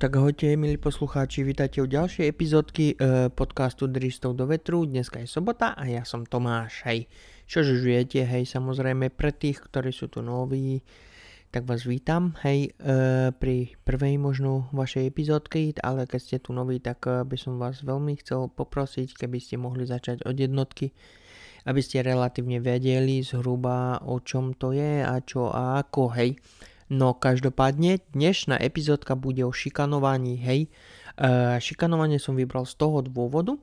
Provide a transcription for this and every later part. Tak ahojte, milí poslucháči, vítajte u ďalšej epizódky podcastu Dristov do vetru. Dneska je sobota a ja som Tomáš, hej. Čože žijete, hej, samozrejme pre tých, ktorí sú tu noví, tak vás vítam, hej, pri prvej možno vašej epizódky, ale keď ste tu noví, tak by som vás veľmi chcel poprosiť, keby ste mohli začať od jednotky, aby ste relatívne vedeli zhruba o čom to je a čo a ako, hej. No každopádne dnešná epizódka bude o šikanovaní, hej. Šikanovanie som vybral z toho dôvodu,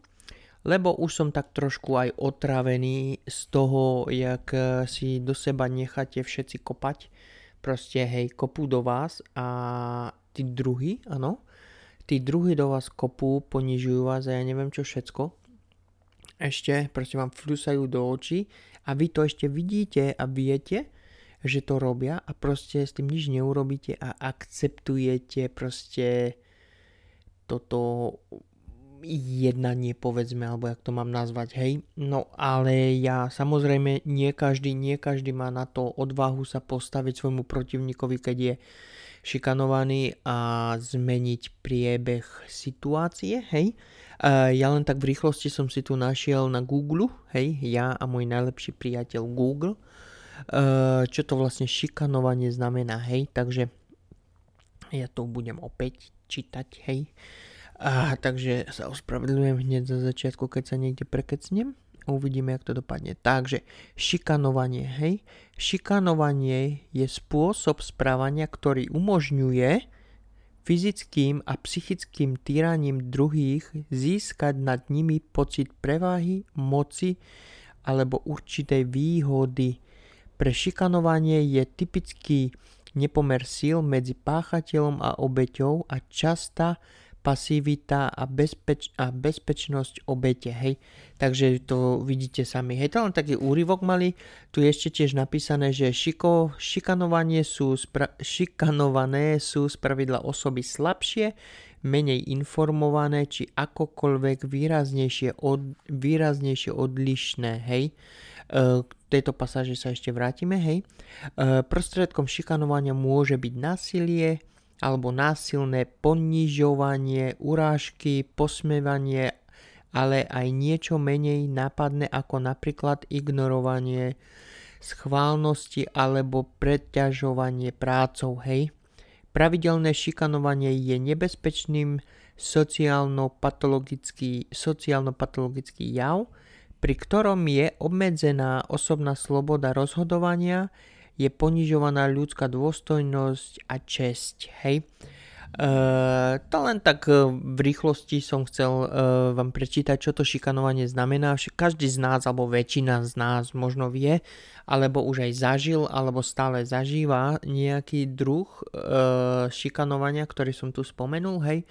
lebo už som tak trošku aj otravený z toho, jak si do seba necháte všetci kopať. Proste hej, kopú do vás a tí druhí do vás kopú, ponižujú vás a ja neviem čo všetko. Ešte proste vám fľusajú do očí a vy to ešte vidíte a viete, že to robia a proste s tým nič neurobíte a akceptujete proste toto jednanie, povedzme, alebo jak to mám nazvať, hej. No ale ja samozrejme nie každý má na to odvahu sa postaviť svojmu protivníkovi, keď je šikanovaný a zmeniť priebeh situácie, hej. Ja len tak v rýchlosti som si tu našiel na Google, hej, ja a môj najlepší priateľ Google, čo to vlastne šikanovanie znamená, hej, takže ja to budem opäť čítať, hej. Takže sa ospravedlňujem hneď za začiatku, keď sa niekde prekecnem, uvidíme, jak to dopadne. Takže šikanovanie, hej, šikanovanie je spôsob správania, ktorý umožňuje fyzickým a psychickým týraním druhých získať nad nimi pocit prevahy, moci alebo určitej výhody. Pre šikanovanie je typický nepomer síl medzi páchateľom a obeťou a častá pasivita a bezpečnosť obete, hej. Takže to vidíte sami. Hej, to len taký úryvok malý. Tu je ešte tiež napísané, že šikanované sú spravidla osoby slabšie, menej informované či akokoľvek výraznejšie odlišné, hej. Tejto pasáže sa ešte vrátime, hej. Prostredkom šikanovania môže byť násilie alebo násilné ponižovanie, urážky, posmievanie, ale aj niečo menej nápadné ako napríklad ignorovanie schválnosti alebo preťažovanie prácou, hej. Pravidelné šikanovanie je nebezpečným sociálno-patologický jav, pri ktorom je obmedzená osobná sloboda rozhodovania, je ponižovaná ľudská dôstojnosť a česť, hej. To len tak v rýchlosti som chcel vám prečítať, čo to šikanovanie znamená. Každý z nás, alebo väčšina z nás možno vie, alebo už aj zažil, alebo stále zažíva nejaký druh šikanovania, ktorý som tu spomenul, hej.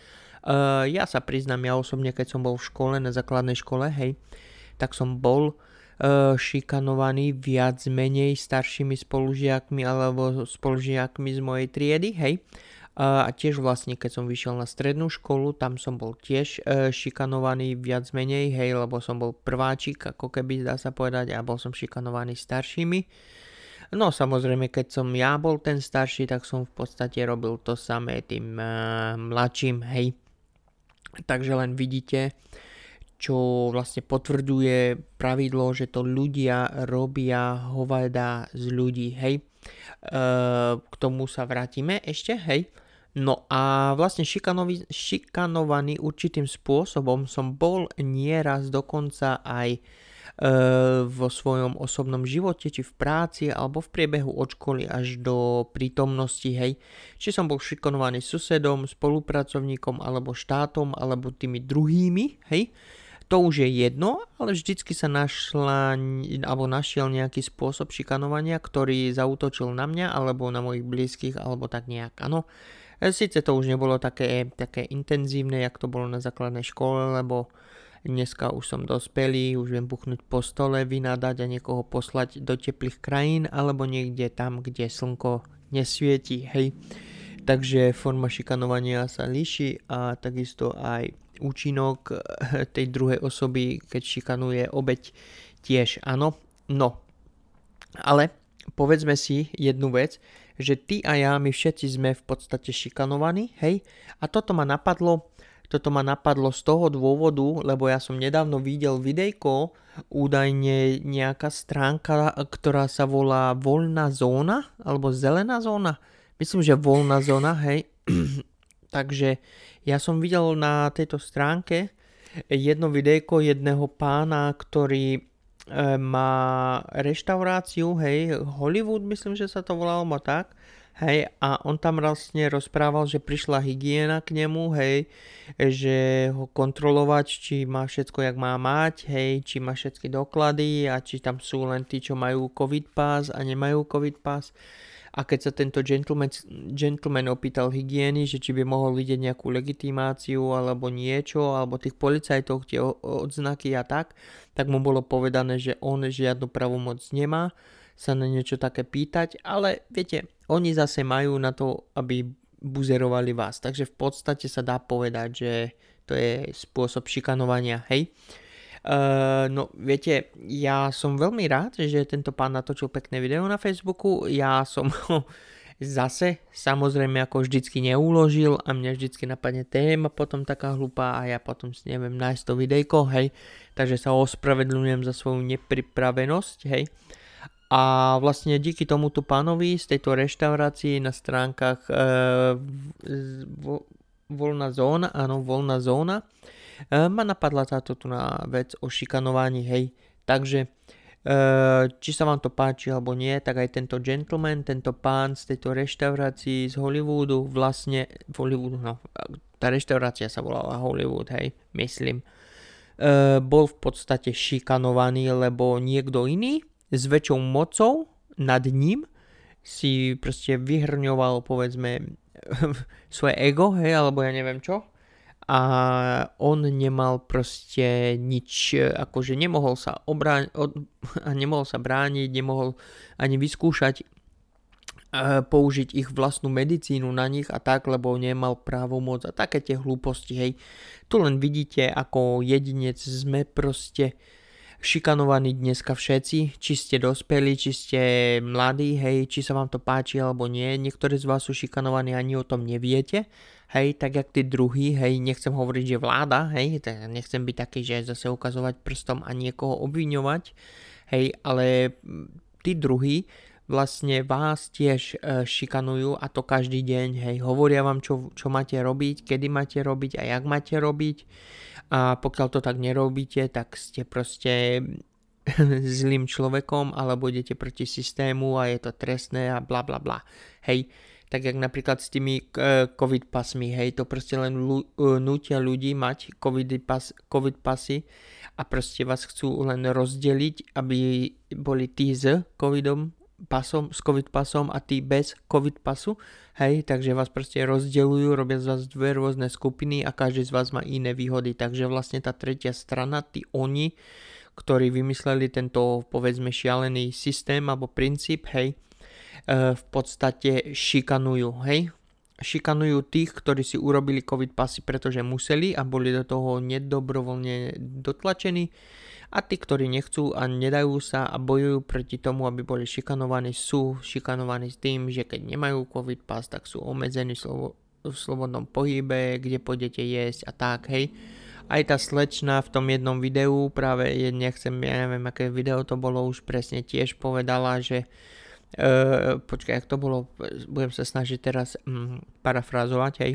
Ja sa priznám, ja osobne, keď som bol v škole, na základnej škole, hej, tak som bol šikanovaný viac menej staršími spolužiakmi alebo spolužiakmi z mojej triedy, hej. A tiež vlastne, keď som vyšiel na strednú školu, tam som bol tiež šikanovaný viac menej, hej, lebo som bol prváčik, ako keby dá sa povedať, a bol som šikanovaný staršími. No samozrejme, keď som ja bol ten starší, tak som v podstate robil to samé tým mladším, hej. Takže len vidíte, čo vlastne potvrdzuje pravidlo, že to ľudia robia hovada z ľudí, hej. K tomu sa vrátime ešte, hej. No a vlastne šikanovaný určitým spôsobom som bol nieraz dokonca aj vo svojom osobnom živote, či v práci, alebo v priebehu od školy až do prítomnosti, hej. Či som bol šikanovaný susedom, spolupracovníkom, alebo štátom, alebo tými druhými, hej. To už je jedno, ale vždycky sa našiel nejaký spôsob šikanovania, ktorý zaútočil na mňa, alebo na mojich blízkych, alebo tak nejak, áno. Sice to už nebolo také intenzívne, jak to bolo na základnej škole, lebo dneska už som dospelý, už viem buchnúť po stole, vynadať a niekoho poslať do teplých krajín, alebo niekde tam, kde slnko nesvietí, hej. Takže forma šikanovania sa líši a takisto aj účinok tej druhej osoby, keď šikanuje obeť, tiež áno. No, ale povedzme si jednu vec, že ty a ja, my všetci sme v podstate šikanovaní, hej? A toto ma napadlo z toho dôvodu, lebo ja som nedávno videl videjko, údajne nejaká stránka, ktorá sa volá Voľná zóna, alebo Zelená zóna. Myslím, že Voľná zóna, hej. Takže ja som videl na tejto stránke jedno videjko jedného pána, ktorý má reštauráciu, hej, Hollywood, myslím, že sa to volalo, má tak. Hej, a on tam vlastne rozprával, že prišla hygiena k nemu, hej, že ho kontrolovať, či má všetko, jak má mať, hej, či má všetky doklady a či tam sú len tí, čo majú covid pás a nemajú covid pás. A keď sa tento gentleman opýtal hygieny, že či by mohol vidieť nejakú legitimáciu alebo niečo, alebo tých policajtov, tie odznaky a tak, tak mu bolo povedané, že on žiadnu pravomoc nemá sa na niečo také pýtať, ale viete, oni zase majú na to, aby buzerovali vás. Takže v podstate sa dá povedať, že to je spôsob šikanovania, hej. No viete, ja som veľmi rád, že tento pán natočil pekné video na Facebooku. Ja som ho zase, samozrejme, ako vždycky neuložil a mňa vždycky napadne téma potom taká hlupá a ja potom si neviem nájsť to videjko, hej. Takže sa ospravedlňujem za svoju nepripravenosť, hej. A vlastne díky tomuto pánovi z tejto reštaurácie na stránkach Voľná zóna, áno, Voľná zóna, ma napadla táto tu na vec o šikanovaní, hej. Takže či sa vám to páči alebo nie, tak aj tento gentleman, tento pán z tejto reštaurácie z Hollywoodu, vlastne Hollywoodu, no, tá reštaurácia sa volala Hollywood, hej, myslím, bol v podstate šikanovaný, lebo niekto iný s väčšou mocou nad ním si proste vyhrňoval, povedzme, svoje ego, hej, alebo ja neviem čo. A on nemal proste nič, akože nemohol sa brániť, nemohol ani vyskúšať použiť ich vlastnú medicínu na nich a tak, lebo nemal právomoc a také tie hlúposti, hej. Tu len vidíte, ako jedinec sme proste šikanovaní dneska všetci, či ste dospelí, či ste mladí, hej, či sa vám to páči alebo nie, niektorí z vás sú šikanovaní ani o tom neviete, hej, tak jak tí druhí, hej, nechcem hovoriť, že vláda, hej, tak nechcem byť taký, že zase ukazovať prstom a niekoho obviňovať, hej, ale tí druhí vlastne vás tiež šikanujú a to každý deň, hej, hovoria vám, čo máte robiť, kedy máte robiť a jak máte robiť. A pokiaľ to tak nerobíte, tak ste proste zlým človekom alebo idete proti systému a je to trestné a bla bla bla. Hej, tak jak napríklad s tými covid pasmi, hej, to proste len nútia ľudí mať covid pasy a proste vás chcú len rozdeliť, aby boli tí s covid pasom a tí bez covid pasu, hej, takže vás proste rozdeľujú, robia z vás dve rôzne skupiny a každý z vás má iné výhody, takže vlastne tá tretia strana, tí oni, ktorí vymysleli tento, povedzme, šialený systém alebo princíp, hej, v podstate šikanujú, hej, šikanujú tých, ktorí si urobili covid pasy, pretože museli a boli do toho nedobrovoľne dotlačení, a tí, ktorí nechcú a nedajú sa a bojujú proti tomu, aby boli šikanovaní, sú šikanovaní s tým, že keď nemajú covid pas, tak sú obmedzení v slobodnom pohybe, kde pôjdete jesť a tak, hej. Aj tá slečna v tom jednom videu, práve ja neviem, aké video to bolo, už presne tiež povedala, že počkaj, jak to bolo, budem sa snažiť teraz parafrazovať, hej,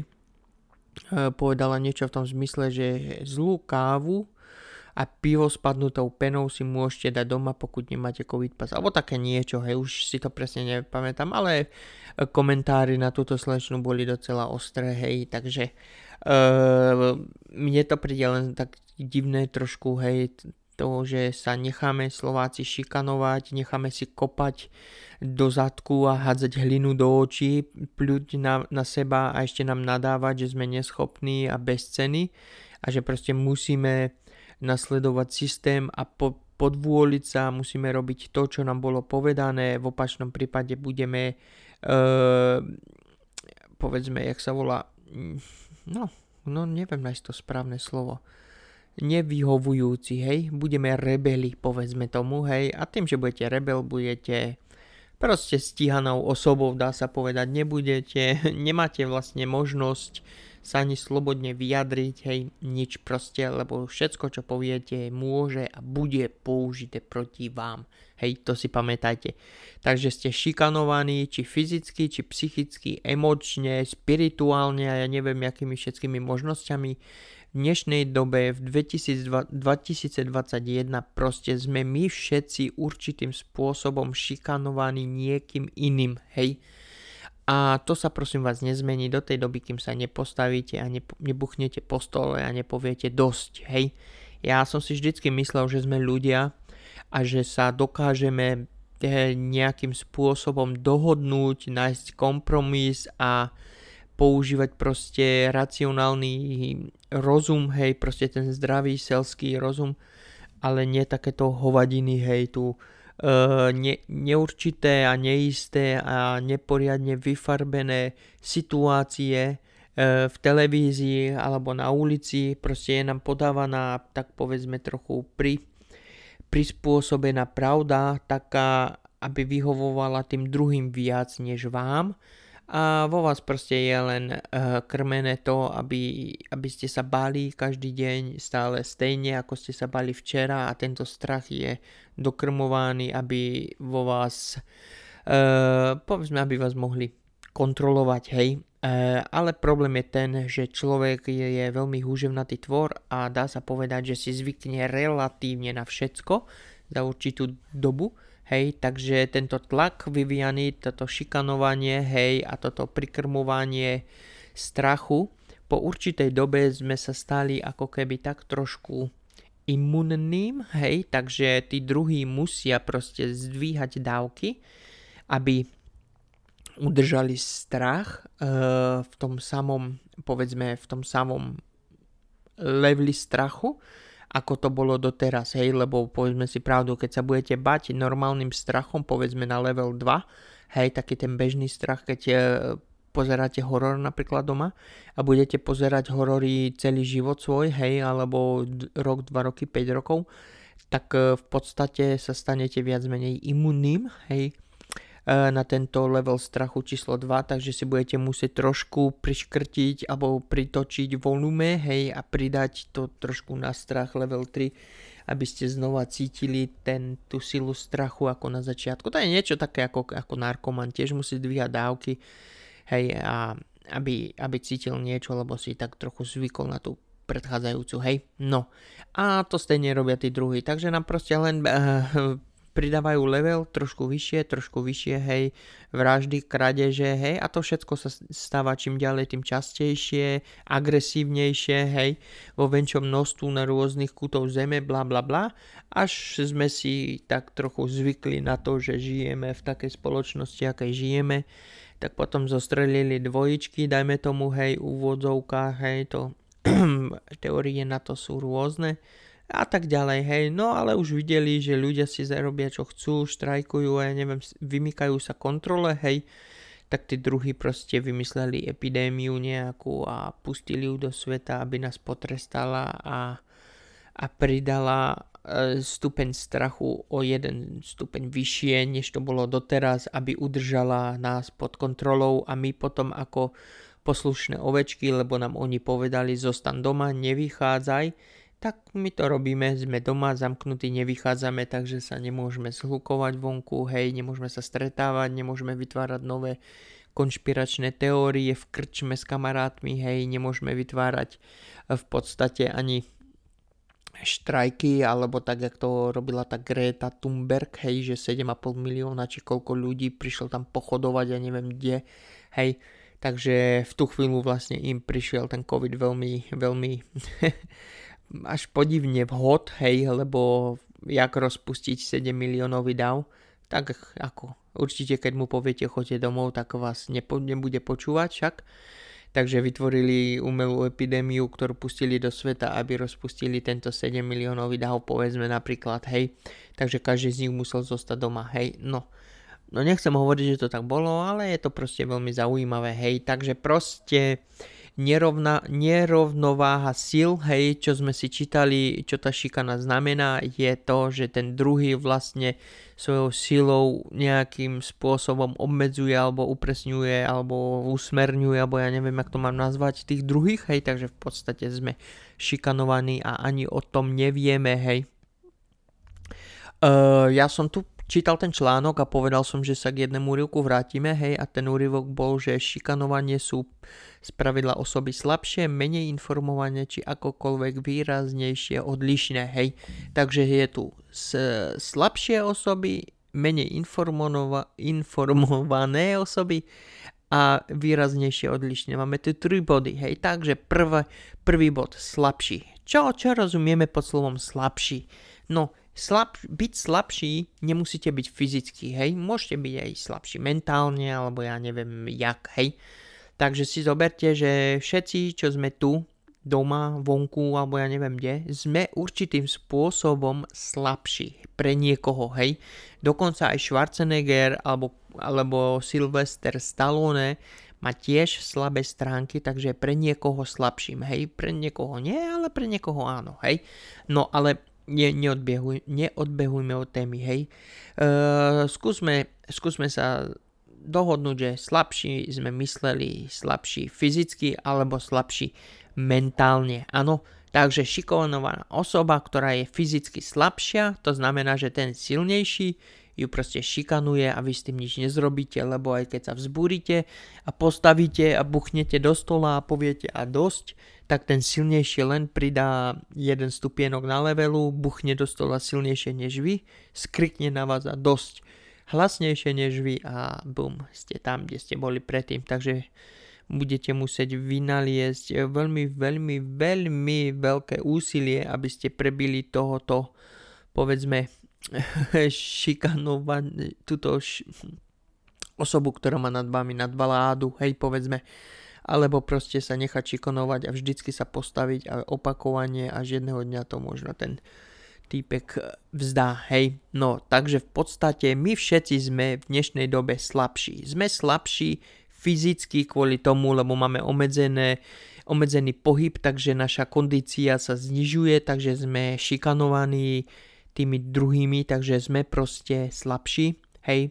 povedala niečo v tom zmysle, že zlú kávu a pivo s padnutou penou si môžete dať doma, pokud nemáte covid pas, alebo také niečo, hej, už si to presne nepamätám, ale komentári na túto slečnu boli docela ostré, hej, takže mne to príde len tak divné trošku, hej, to, že sa necháme Slováci šikanovať, necháme si kopať do zadku a hádzať hlinu do očí, pľuť na seba a ešte nám nadávať, že sme neschopní a bezcenní a že proste musíme nasledovať systém a podvôliť sa, musíme robiť to, čo nám bolo povedané, v opačnom prípade budeme povedzme, jak sa volá, no neviem nájsť to správne slovo, nevyhovujúci, hej, budeme rebeli, povedzme tomu, hej, a tým, že budete rebel, budete proste stíhanou osobou, dá sa povedať, nebudete, nemáte vlastne možnosť sa ani slobodne vyjadriť, hej, nič proste, lebo všetko, čo poviete, môže a bude použité proti vám, hej, to si pamätajte. Takže ste šikanovaní, či fyzicky, či psychicky, emočne, spirituálne a ja neviem, akými všetkými možnosťami. V dnešnej dobe, v 2021, proste sme my všetci určitým spôsobom šikanovaní niekým iným, hej. A to sa prosím vás nezmení do tej doby, kým sa nepostavíte a nebuchnete po stole a nepoviete dosť, hej. Ja som si vždycky myslel, že sme ľudia a že sa dokážeme nejakým spôsobom dohodnúť, nájsť kompromis a používať proste racionálny rozum, hej, proste ten zdravý selský rozum, ale nie takéto hovadiny, hej, tu neurčité a neisté a neporiadne vyfarbené situácie v televízii alebo na ulici, proste je nám podávaná, tak povedzme, trochu prispôsobená pravda, taká, aby vyhovovala tým druhým viac než vám. A vo vás proste je len krmené to, aby ste sa báli každý deň stále stejne, ako ste sa báli včera, a tento strach je dokrmovaný, aby vo vás, povedzme, aby vás mohli kontrolovať, hej. Ale problém je ten, že človek je veľmi húževnatý tvor a dá sa povedať, že si zvykne relatívne na všetko za určitú dobu. Hej, takže tento tlak vyvíjaný, toto šikanovanie, hej, a toto prikrmovanie strachu, po určitej dobe sme sa stali ako keby tak trošku imunným, hej, takže tí druhí musia proste zdvíhať dávky, aby udržali strach v tom samom, povedzme, v tom samom leveli strachu, ako to bolo doteraz, hej, lebo povedzme si pravdu, keď sa budete bať normálnym strachom, povedzme na level 2, hej, taký ten bežný strach, keď pozeráte horor napríklad doma a budete pozerať horory celý život svoj, hej, alebo rok, 2 roky, 5 rokov, tak v podstate sa stanete viac menej imunným, hej, na tento level strachu číslo 2, takže si budete musieť trošku priškrtiť alebo pritočiť volume, hej, a pridať to trošku na strach level 3, aby ste znova cítili tú silu strachu ako na začiatku. To je niečo také ako narkoman, tiež musí dvíhať dávky, hej, a aby cítil niečo, lebo si tak trochu zvykol na tú predchádzajúcu, hej. No a to stejne robia tí druhí, takže nám proste len pridávajú level trošku vyššie, hej, vraždy, krádeže, hej, a to všetko sa stáva čím ďalej, tým častejšie, agresívnejšie, hej, vo väčšom množstvu na rôznych kútov zeme, bla bla bla, až sme si tak trochu zvykli na to, že žijeme v takej spoločnosti, akej žijeme, tak potom zostrelili dvojičky, dajme tomu, hej, úvodzovka, hej, to teórie na to sú rôzne, a tak ďalej, hej, no ale už videli, že ľudia si zarobia čo chcú, štrajkujú a ja neviem, vymykajú sa kontrole, hej, tak tí druhí proste vymysleli epidémiu nejakú a pustili ju do sveta, aby nás potrestala a pridala stupeň strachu o jeden stupeň vyššie, než to bolo doteraz, aby udržala nás pod kontrolou a my potom ako poslušné ovečky, lebo nám oni povedali, zostaň doma, nevychádzaj, tak my to robíme, sme doma zamknutí, nevychádzame, takže sa nemôžeme zhlukovať vonku, hej, nemôžeme sa stretávať, nemôžeme vytvárať nové konšpiračné teórie v krčme s kamarátmi, hej, nemôžeme vytvárať v podstate ani štrajky, alebo tak, jak to robila tá Greta Thunberg, hej, že 7,5 milióna, či koľko ľudí prišlo tam pochodovať, ja neviem kde, hej. Takže v tú chvíľu vlastne im prišiel ten COVID veľmi, veľmi až podivne vhod, hej, lebo jak rozpustiť 7 miliónový dav, tak ako určite keď mu poviete choďte domov, tak vás nebude počúvať však. Takže vytvorili umelú epidémiu, ktorú pustili do sveta, aby rozpustili tento 7 miliónový dav, povedzme napríklad, hej. Takže každý z nich musel zostať doma, hej, no. No nechcem hovoriť, že to tak bolo, ale je to proste veľmi zaujímavé, hej. Takže proste nerovnováha síl, hej, čo sme si čítali, čo tá šikana znamená, je to, že ten druhý vlastne svojou silou nejakým spôsobom obmedzuje alebo upresňuje alebo usmerňuje, alebo ja neviem, ako to mám nazvať, tých druhých, hej, takže v podstate sme šikanovaní a ani o tom nevieme, hej. Ja som tu čítal ten článok a povedal som, že sa k jednému úryvku vrátime, hej, a ten úryvok bol, že šikanovanie sú spravidla osoby slabšie, menej informované či akokoľvek výraznejšie odlišné, hej. Takže je tu slabšie osoby, menej informované osoby a výraznejšie odlišné. Máme tu 3 body, hej, takže prvý bod, slabší. Čo rozumieme pod slovom slabší? No, byť slabší nemusíte byť fyzicky, hej, môžete byť aj slabší mentálne, alebo ja neviem jak, hej. Takže si zoberte, že všetci, čo sme tu, doma, vonku, alebo ja neviem kde, sme určitým spôsobom slabší pre niekoho, hej. Dokonca aj Schwarzenegger alebo Sylvester Stallone má tiež slabé stránky, takže pre niekoho slabším, hej. Pre niekoho nie, ale pre niekoho áno, hej. No ale neodbehujme od témy, hej. Skúsme sa dohodnúť, že slabší sme mysleli slabší fyzicky alebo slabší mentálne, áno. Takže šikanovaná osoba, ktorá je fyzicky slabšia, to znamená, že ten silnejší ju proste šikanuje a vy s tým nič nezrobíte, lebo aj keď sa vzbúrite a postavíte a buchnete do stola a poviete a dosť, tak ten silnejší len pridá jeden stupienok na levelu, buchne do stola silnejšie než vy, skrikne na vás a dosť hlasnejšie než vy a bum, ste tam, kde ste boli predtým, takže budete musieť vynaliezť veľmi veľké úsilie, aby ste prebili tohoto, povedzme, šikanovať túto osobu, ktorá má nad vami nadvládu, hej, povedzme, alebo proste sa nechať šikanovať a vždycky sa postaviť a opakovanie, až jedného dňa to možno ten týpek vzdá, hej. No, takže v podstate my všetci sme v dnešnej dobe slabší. Sme slabší fyzicky kvôli tomu, lebo máme obmedzený pohyb, takže naša kondícia sa znižuje, takže sme šikanovaní tými druhými, takže sme proste slabší, hej.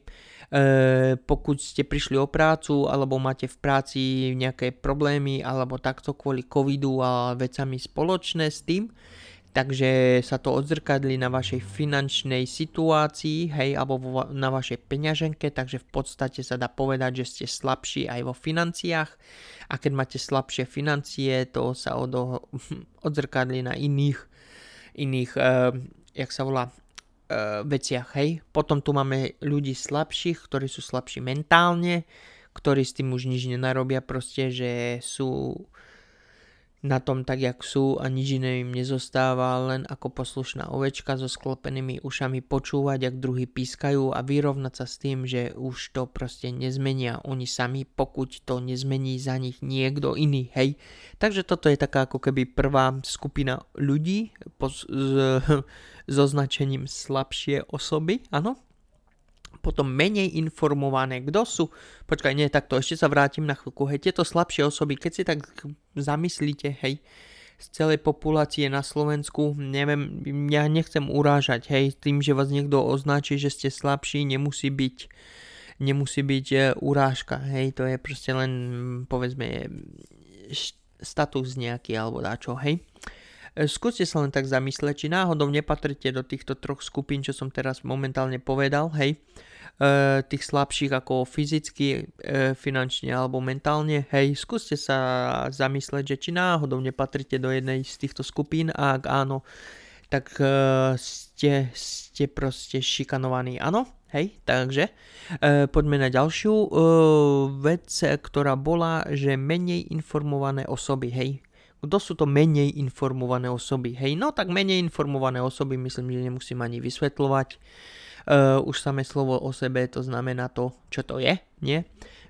Pokud ste prišli o prácu, alebo máte v práci nejaké problémy, alebo takto kvôli covidu a vecami spoločné s tým, takže sa to odzrkadlí na vašej finančnej situácii, hej, alebo na vašej peňaženke, takže v podstate sa dá povedať, že ste slabší aj vo financiách a keď máte slabšie financie, to sa odzrkadlí na iných jak sa volá, veciach, hej. Potom tu máme ľudí slabších, ktorí sú slabší mentálne, ktorí s tým už nič nenarobia, proste, že sú na tom tak, jak sú a nič iné im nezostáva, len ako poslušná ovečka so sklopenými ušami počúvať, jak druhý pískajú a vyrovnať sa s tým, že už to proste nezmenia oni sami, pokud to nezmení za nich niekto iný, hej. Takže toto je taká ako keby prvá skupina ľudí s označením slabšie osoby, áno. Potom menej informované, kto sú. Počkaj, nie, takto, ešte sa vrátim na chvíľku. Hej, tieto slabšie osoby, keď si tak zamyslíte, hej, z celej populácie na Slovensku, neviem, ja nechcem urážať, hej, tým, že vás niekto označí, že ste slabší, nemusí byť urážka, hej, to je proste len, povedzme, status nejaký, alebo dačo, hej. Skúste sa len tak zamysleť, či náhodou nepatrite do týchto troch skupín, čo som teraz momentálne povedal, hej, tých slabších ako fyzicky, finančne alebo mentálne, hej, skúste sa zamysleť, že či náhodou nepatrite do jednej z týchto skupín a ak áno, tak ste proste šikanovaní, áno, hej, takže poďme na ďalšiu vec, ktorá bola, že menej informované osoby, hej. Kto sú to menej informované osoby? Hej, no tak menej informované osoby, myslím, že nemusím ani vysvetľovať. Už samé slovo o sebe, to znamená to, čo to je, nie?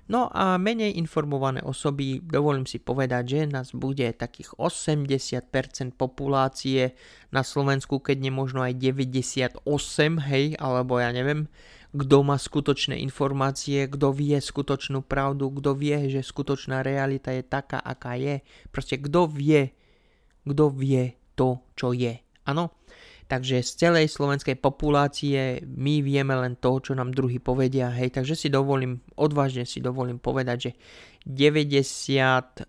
No a menej informované osoby, dovolím si povedať, že nás bude takých 80% populácie na Slovensku, keď nemožno aj 98, hej, alebo ja neviem, kto má skutočné informácie, kto vie skutočnú pravdu, kto vie, že skutočná realita je taká, aká je. Proste kto vie to, čo je. Áno? Takže z celej slovenskej populácie my vieme len to, čo nám druhí povedia. Hej, takže si dovolím, odvážne si dovolím povedať, že 99,9%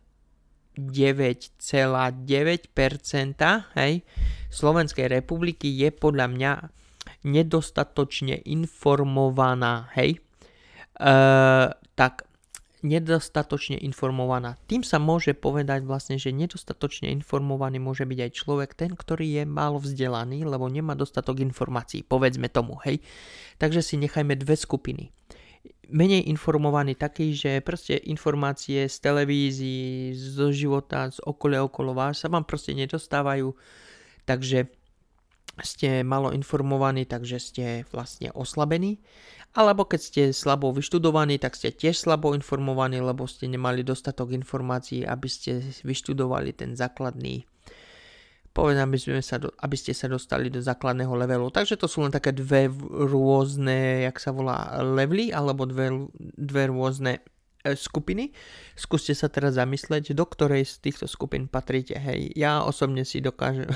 hej, Slovenskej republiky je podľa mňa nedostatočne informovaná. Hej, tak nedostatočne informovaná. Tým sa môže povedať vlastne, že nedostatočne informovaný môže byť aj človek, ten, ktorý je málo vzdelaný, lebo nemá dostatok informácií, povedzme tomu, hej. Takže si nechajme dve skupiny. Menej informovaný taký, že proste informácie z televízií, zo života, z okolia okolo vás sa vám proste nedostávajú, takže ste malo informovaní, takže ste vlastne oslabení, alebo keď ste slabo vyštudovaní, tak ste tiež slabo informovaní, lebo ste nemali dostatok informácií, aby ste vyštudovali ten základný, povedzme, aby ste sa dostali do základného levelu. Takže to sú len také dve rôzne, jak sa volá, levely, alebo dve rôzne skupiny. Skúste sa teraz zamyslieť, do ktorej z týchto skupín patríte. Hej, ja osobne si dokážem,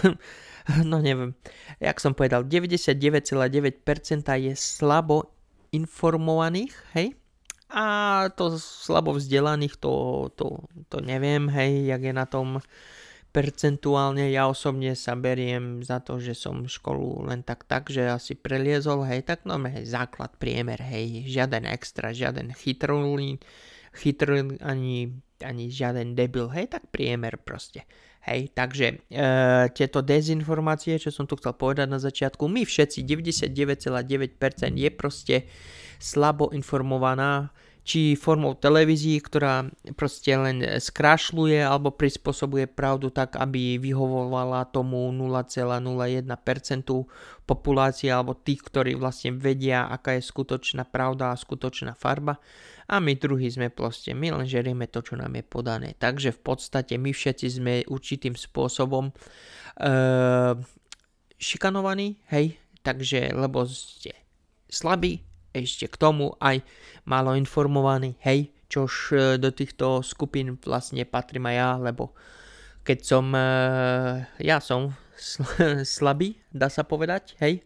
no neviem, jak som povedal, 99,9% je slabo informovaných, hej, a to slabo vzdelaných, to neviem, hej, jak je na tom percentuálne. Ja osobne sa beriem za to, že som školu len tak, že asi preliezol, hej, tak no, hej, základ, priemer, hej, žiaden extra, žiaden chytrý, ani žiaden debil, hej, tak priemer proste, hej, takže tieto dezinformácie, čo som tu chcel povedať na začiatku, my všetci, 99,9% je proste slabo informovaná, či formou televízií, ktorá proste len skrášľuje alebo prispôsobuje pravdu tak, aby vyhovovala tomu 0,01% populácie alebo tých, ktorí vlastne vedia, aká je skutočná pravda a skutočná farba. A my druhí sme proste, my len žerieme to, čo nám je podané. Takže v podstate my všetci sme určitým spôsobom šikanovaní, hej, takže lebo ste slabí, ešte k tomu aj málo informovaný, hej, čož do týchto skupín vlastne patrím aj ja, lebo keď som slabý, dá sa povedať, hej,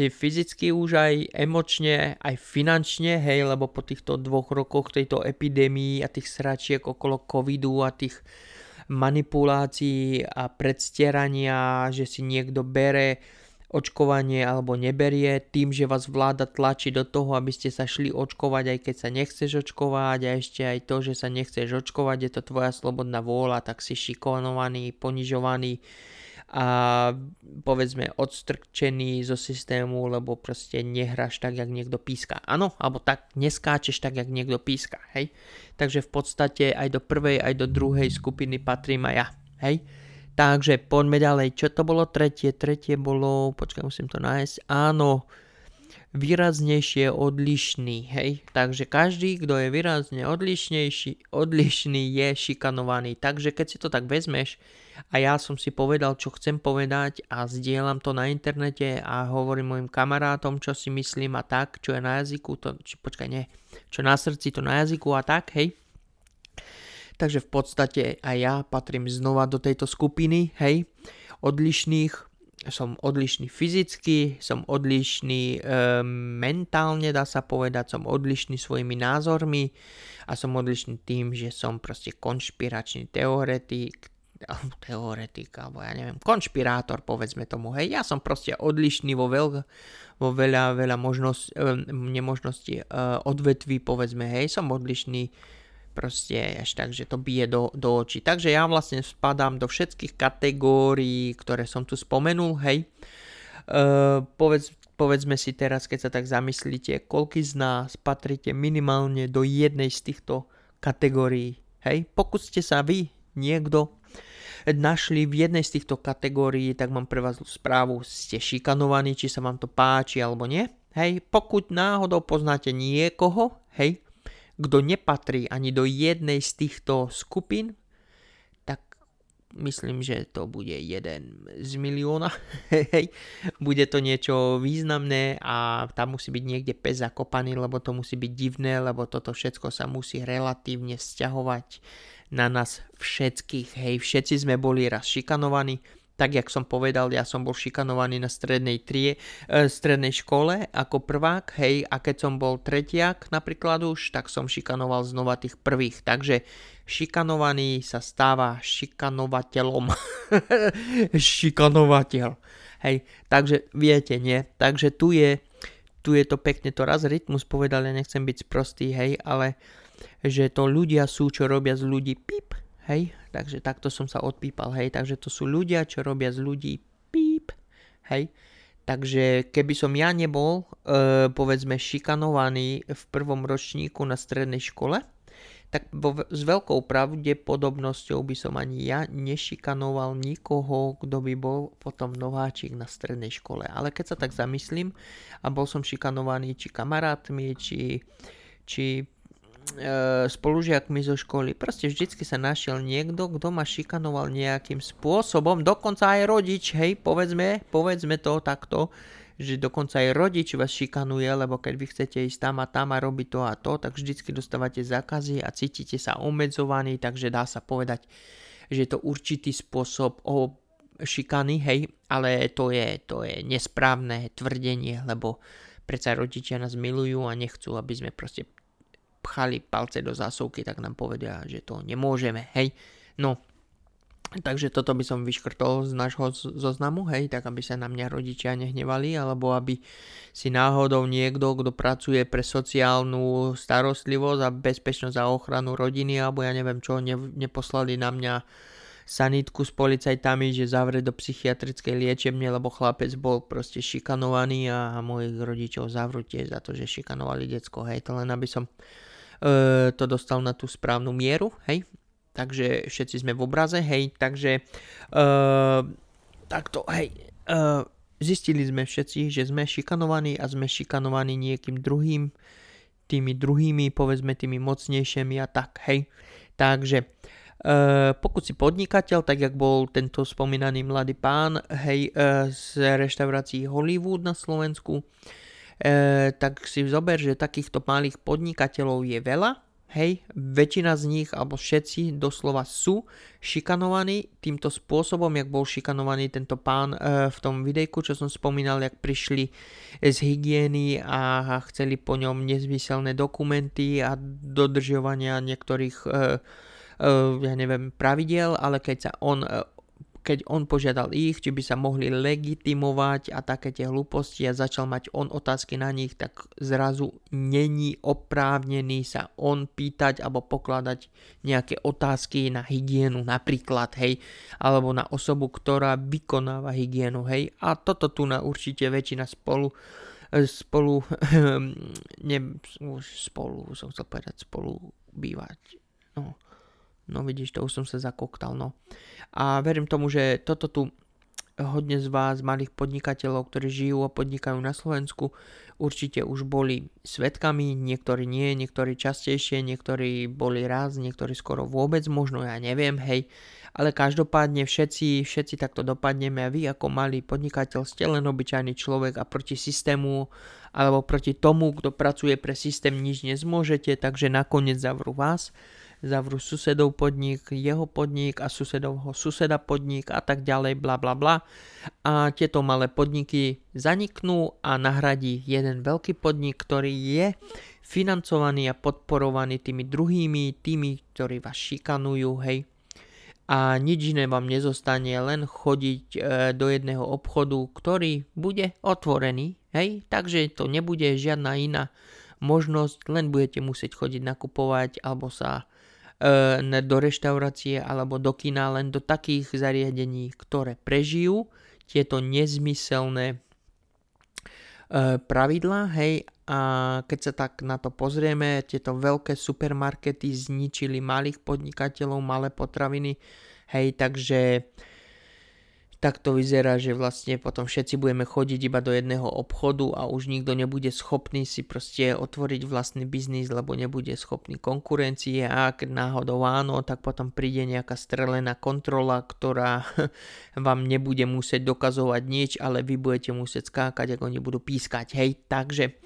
fyzicky už aj emočne, aj finančne, hej, lebo po týchto 2 rokoch tejto epidémii a tých sračiek okolo covidu a tých manipulácií a predstierania, že si niekto bere očkovanie alebo neberie, tým, že vás vláda tlačí do toho, aby ste sa šli očkovať, aj keď sa nechceš očkovať, a ešte aj to, že sa nechceš očkovať, je to tvoja slobodná vôľa, tak si šikanovaný, ponižovaný a povedzme odstrčený zo systému, lebo proste nehráš tak, jak niekto píska. Áno, alebo tak neskáčeš tak, jak niekto píska, hej. Takže v podstate aj do prvej, aj do druhej skupiny patrím aj ja, hej. Takže poďme ďalej, čo to bolo tretie? Tretie bolo, počkaj, musím to nájsť, áno, výraznejšie odlišný, hej. Takže každý, kto je výrazne odlišný je šikanovaný. Takže keď si to tak vezmeš, a ja som si povedal, čo chcem povedať a zdieľam to na internete a hovorím mojim kamarátom, čo si myslím a tak, čo je na jazyku, čo na srdci, to na jazyku a tak, hej. Takže v podstate aj ja patrím znova do tejto skupiny, hej, odlišných. Som odlišný fyzicky, som odlišný mentálne, dá sa povedať, som odlišný svojimi názormi a som odlišný tým, že som proste konšpiračný teoretik, alebo ja neviem, konšpirátor, povedzme tomu, hej, ja som proste odlišný vo veľa nemožností odvetví, povedzme, hej, som odlišný proste až tak, že to bije do očí. Takže ja vlastne spadám do všetkých kategórií, ktoré som tu spomenul, hej. Povedzme si teraz, keď sa tak zamyslíte, koľký z nás patrite minimálne do jednej z týchto kategórií, hej. Pokud ste sa vy, niekto, našli v jednej z týchto kategórií, tak mám pre vás správu, ste šikanovaní, či sa vám to páči, alebo nie, hej. Pokud náhodou poznáte niekoho, hej, kto nepatrí ani do jednej z týchto skupín, tak Myslím, že to bude 1 z milióna. Bude to niečo významné a tam musí byť niekde pes zakopaný, lebo to musí byť divné, lebo toto všetko sa musí relatívne sťahovať na nás všetkých. Hej, všetci sme boli raz šikanovaní. Tak, jak som povedal, ja som bol šikanovaný na strednej škole ako prvák, hej, a keď som bol tretiak napríklad už, tak som šikanoval znova tých prvých. Takže šikanovaný sa stáva šikanovateľom. Šikanovateľ. Hej, takže viete, nie? Takže tu je to pekne, to raz rytmus povedal, ja nechcem byť sprostý, hej, ale že to ľudia sú, čo robia z ľudí pip. Hej, takže takto som sa odpípal, hej, takže to sú ľudia, čo robia z ľudí píp, hej, takže keby som ja nebol, povedzme, šikanovaný v prvom ročníku na strednej škole, tak s veľkou pravdepodobnosťou by som ani ja nešikanoval nikoho, kto by bol potom nováčik na strednej škole, ale keď sa tak zamyslím a bol som šikanovaný či kamarátmi, či spolužiakmi zo školy. Proste vždycky sa našiel niekto, kto ma šikanoval nejakým spôsobom, dokonca aj rodič, hej, povedzme to takto, že dokonca aj rodič vás šikanuje, lebo keď vy chcete ísť tam a tam a robiť to a to, tak vždycky dostávate zákazy a cítite sa obmedzovaní, takže dá sa povedať, že je to určitý spôsob šikany, hej, ale to je nesprávne tvrdenie, lebo predsa rodičia nás milujú a nechcú, aby sme proste pchali palce do zásuvky, tak nám povedia, že to nemôžeme, hej. No, takže toto by som vyškrtol z nášho zoznamu, hej, tak aby sa na mňa rodičia nehnevali, alebo aby si náhodou niekto, kto pracuje pre sociálnu starostlivosť a bezpečnosť a ochranu rodiny, alebo ja neviem čo, neposlali na mňa sanitku s policajtami, že zavre do psychiatrickej liečebne, lebo chlapec bol proste šikanovaný a mojich rodičov zavrú tiež za to, že šikanovali decko, hej, to len aby som to dostal na tú správnu mieru, hej, takže všetci sme v obraze, hej, takže takto, hej, zistili sme všetci, že sme šikanovaní a sme šikanovaní niekým druhým, tými druhými, povedzme tými mocnejšími a tak, hej, takže pokud si podnikateľ, tak jak bol tento spomínaný mladý pán, hej, z reštaurácií Hollywood na Slovensku, tak si zober, že takýchto malých podnikateľov je veľa, hej, väčšina z nich, alebo všetci doslova sú šikanovaní týmto spôsobom, jak bol šikanovaný tento pán v tom videjku, čo som spomínal, jak prišli z hygieny a chceli po ňom nezmyselné dokumenty a dodržiavania niektorých ja neviem, pravidiel, ale keď on požiadal ich, či by sa mohli legitimovať a také tie hlúposti a začal mať on otázky na nich, tak zrazu není oprávnený sa on pýtať alebo pokladať nejaké otázky na hygienu napríklad, hej, alebo na osobu, ktorá vykonáva hygienu, hej, a toto tu na určite väčšina spolu bývať, no. No vidíš, to už som sa zakoktal, no. A verím tomu, že toto tu hodne z vás, malých podnikateľov, ktorí žijú a podnikajú na Slovensku, určite už boli svedkami, niektorí nie, niektorí častejšie, niektorí boli raz, niektorí skoro vôbec, možno ja neviem, hej. Ale každopádne všetci takto dopadneme a vy ako malý podnikateľ ste len obyčajný človek a proti systému alebo proti tomu, kto pracuje pre systém, nič nezmôžete, takže nakoniec zavrú vás. Zavrú susedov podnik, jeho podnik a susedovho suseda podnik a tak ďalej, bla bla bla. A tieto malé podniky zaniknú a nahradí jeden veľký podnik, ktorý je financovaný a podporovaný tými druhými, tými, ktorí vás šikanujú, hej. A nič iné vám nezostane, len chodiť do jedného obchodu, ktorý bude otvorený, hej. Takže to nebude žiadna iná možnosť, len budete musieť chodiť nakupovať alebo sa do reštaurácie alebo do kina, len do takých zariadení, ktoré prežijú tieto nezmyselné pravidlá, hej, a keď sa tak na to pozrieme, tieto veľké supermarkety zničili malých podnikateľov, malé potraviny, hej, takže tak to vyzerá, že vlastne potom všetci budeme chodiť iba do jedného obchodu a už nikto nebude schopný si proste otvoriť vlastný biznis, lebo nebude schopný konkurencie, a ak náhodou áno, tak potom príde nejaká strelená kontrola, ktorá vám nebude musieť dokazovať nič, ale vy budete musieť skákať, ako oni budú pískať, hej, takže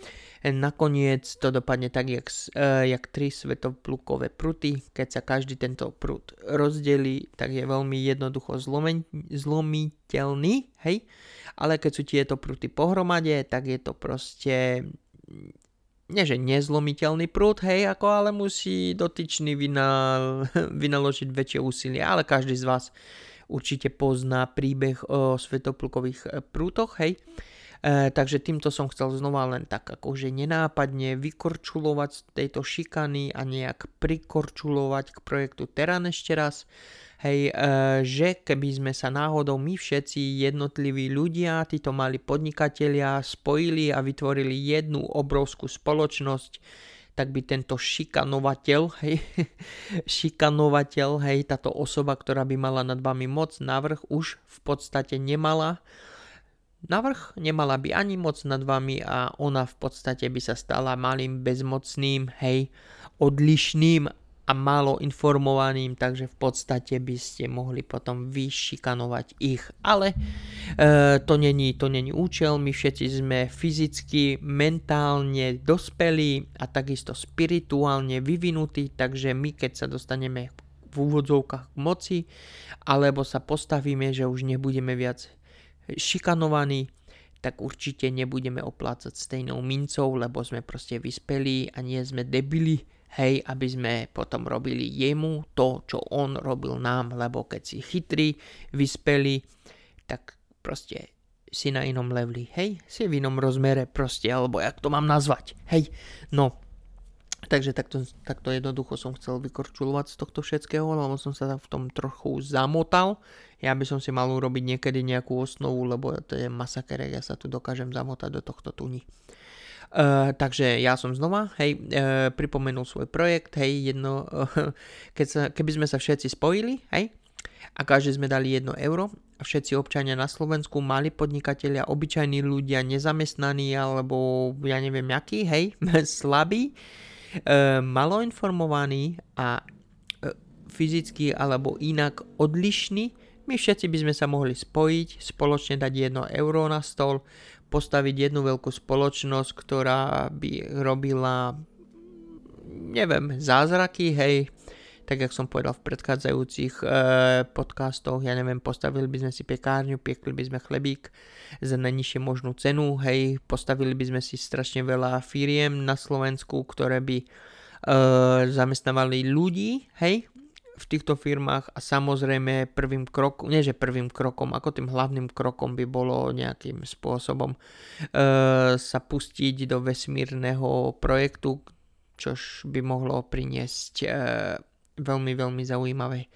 nakoniec to dopadne tak, jak tri svetoplukové pruty. Keď sa každý tento prut rozdelí, tak je veľmi jednoducho zlomiteľný, hej? Ale keď sú tieto pruty pohromade, tak je to proste, nie že nezlomiteľný prut, hej, ako, ale musí dotyčný vynaložiť väčšie úsilie, ale každý z vás určite pozná príbeh o svetoplukových prútoch, hej. Takže týmto som chcel znova len tak akože nenápadne vykorčulovať z tejto šikany a nejak prikorčulovať k projektu Terán ešte raz, hej, že keby sme sa náhodou my všetci jednotliví ľudia, títo mali podnikatelia, spojili a vytvorili jednu obrovskú spoločnosť, tak by tento šikanovateľ, hej, táto osoba, ktorá by mala nad vami moc, navrch už v podstate nemala. Navrch nemala by ani moc nad vami a ona v podstate by sa stala malým bezmocným, hej, odlišným a málo informovaným, takže v podstate by ste mohli potom vyšikanovať ich, ale to není účel. My všetci sme fyzicky, mentálne dospelí a takisto spirituálne vyvinutí, takže my keď sa dostaneme v úvodzovkách k moci, alebo sa postavíme, že už nebudeme viac šikanovaní, tak určite nebudeme oplácať stejnou mincou, lebo sme proste vyspelí a nie sme debili, hej, aby sme potom robili jemu to, čo on robil nám, lebo keď si chytrý, vyspelí, tak proste si na inom leveli, hej, si v inom rozmere proste, alebo jak to mám nazvať, hej, no. Takže takto jednoducho som chcel vykorčulovať z tohto všetkého, lebo som sa v tom trochu zamotal. Ja by som si mal urobiť niekedy nejakú osnovu, lebo to je masaker, ja sa tu dokážem zamotať do tohto tuní. Takže ja som znova, hej, pripomenul svoj projekt, hej, keby sme sa všetci spojili, hej, a každý sme dali 1 euro a všetci občania na Slovensku, mali podnikatelia, obyčajní ľudia, nezamestnaní alebo ja neviem akí, hej, slabí, malo informovaní a fyzicky alebo inak odlišní, my všetci by sme sa mohli spojiť, spoločne dať 1 euro na stôl, postaviť jednu veľkú spoločnosť, ktorá by robila, neviem, zázraky, hej, tak jak som povedal v predchádzajúcich podcastoch, ja neviem, postavili by sme si pekárňu, piekli by sme chlebík za najnižšie možnú cenu, hej, postavili by sme si strašne veľa firiem na Slovensku, ktoré by zamestnávali ľudí, hej, v týchto firmách, a samozrejme prvým krokom, ako tým hlavným krokom by bolo nejakým spôsobom sa pustiť do vesmírneho projektu, čož by mohlo priniesť veľmi, veľmi zaujímavé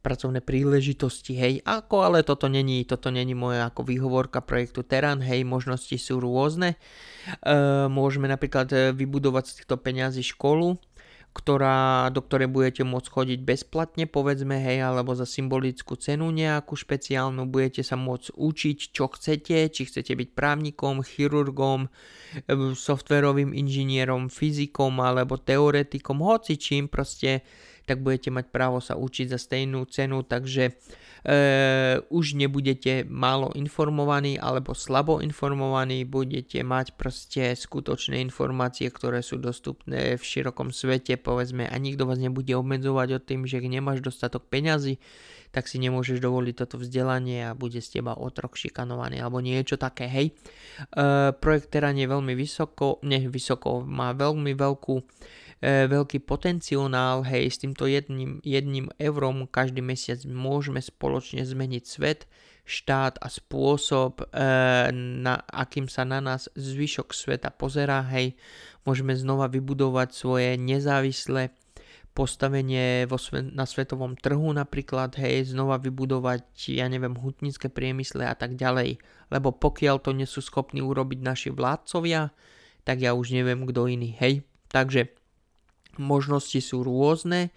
pracovné príležitosti, hej, ako, ale toto není moja ako výhovorka projektu Terán, hej, možnosti sú rôzne, môžeme napríklad vybudovať z týchto peňazí školu, do ktorej budete môcť chodiť bezplatne, povedzme, hej, alebo za symbolickú cenu nejakú špeciálnu, budete sa môcť učiť, čo chcete, či chcete byť právnikom, chirurgom, softverovým inžinierom, fyzikom alebo teoretikom, hocičím proste, tak budete mať právo sa učiť za stejnú cenu, takže už nebudete málo informovaní alebo slabo informovaní, budete mať proste skutočné informácie, ktoré sú dostupné v širokom svete, povedzme, a nikto vás nebude obmedzovať o tým, že nemáš dostatok peňazí, tak si nemôžeš dovoliť toto vzdelanie a bude z teba otrok šikanovaný alebo niečo také, hej. Projekt Terán je má veľmi veľký potenciál, hej, s týmto 1 eurom každý mesiac môžeme spoločne zmeniť svet, štát a spôsob, akým sa na nás zvyšok sveta pozerá, hej, môžeme znova vybudovať svoje nezávislé postavenie na svetovom trhu napríklad, hej, znova vybudovať, ja neviem, hutnícke priemysle a tak ďalej, lebo pokiaľ to nie sú schopní urobiť naši vládcovia, tak ja už neviem kto iný, hej, takže možnosti sú rôzne,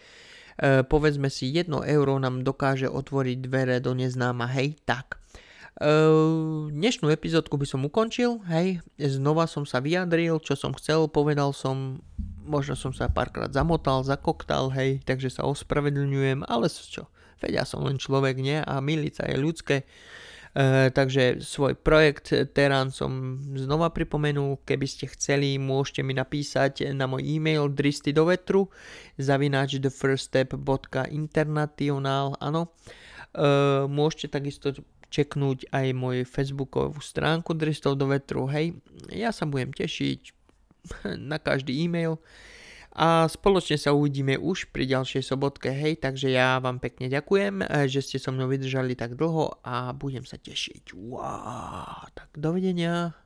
povedzme si 1 euro nám dokáže otvoriť dvere do neznáma, hej, tak. Dnešnú epizódku by som ukončil, hej, znova som sa vyjadril, čo som chcel, povedal som, možno som sa párkrát zamotal, zakoktal, hej, takže sa ospravedlňujem, ale čo, veď ja som len človek, nie, a myliť sa je ľudské. Takže svoj projekt Terán som znova pripomenul, keby ste chceli, môžete mi napísať na môj e-mail dristidovetru@thefirststep.international, áno. Môžete takisto čeknúť aj moju facebookovú stránku Dristov do vetru, hej. Ja sa budem tešiť na každý e-mail a spoločne sa uvidíme už pri ďalšej sobotke, hej, takže ja vám pekne ďakujem, že ste so mnou vydržali tak dlho a budem sa tešiť. Tak dovidenia.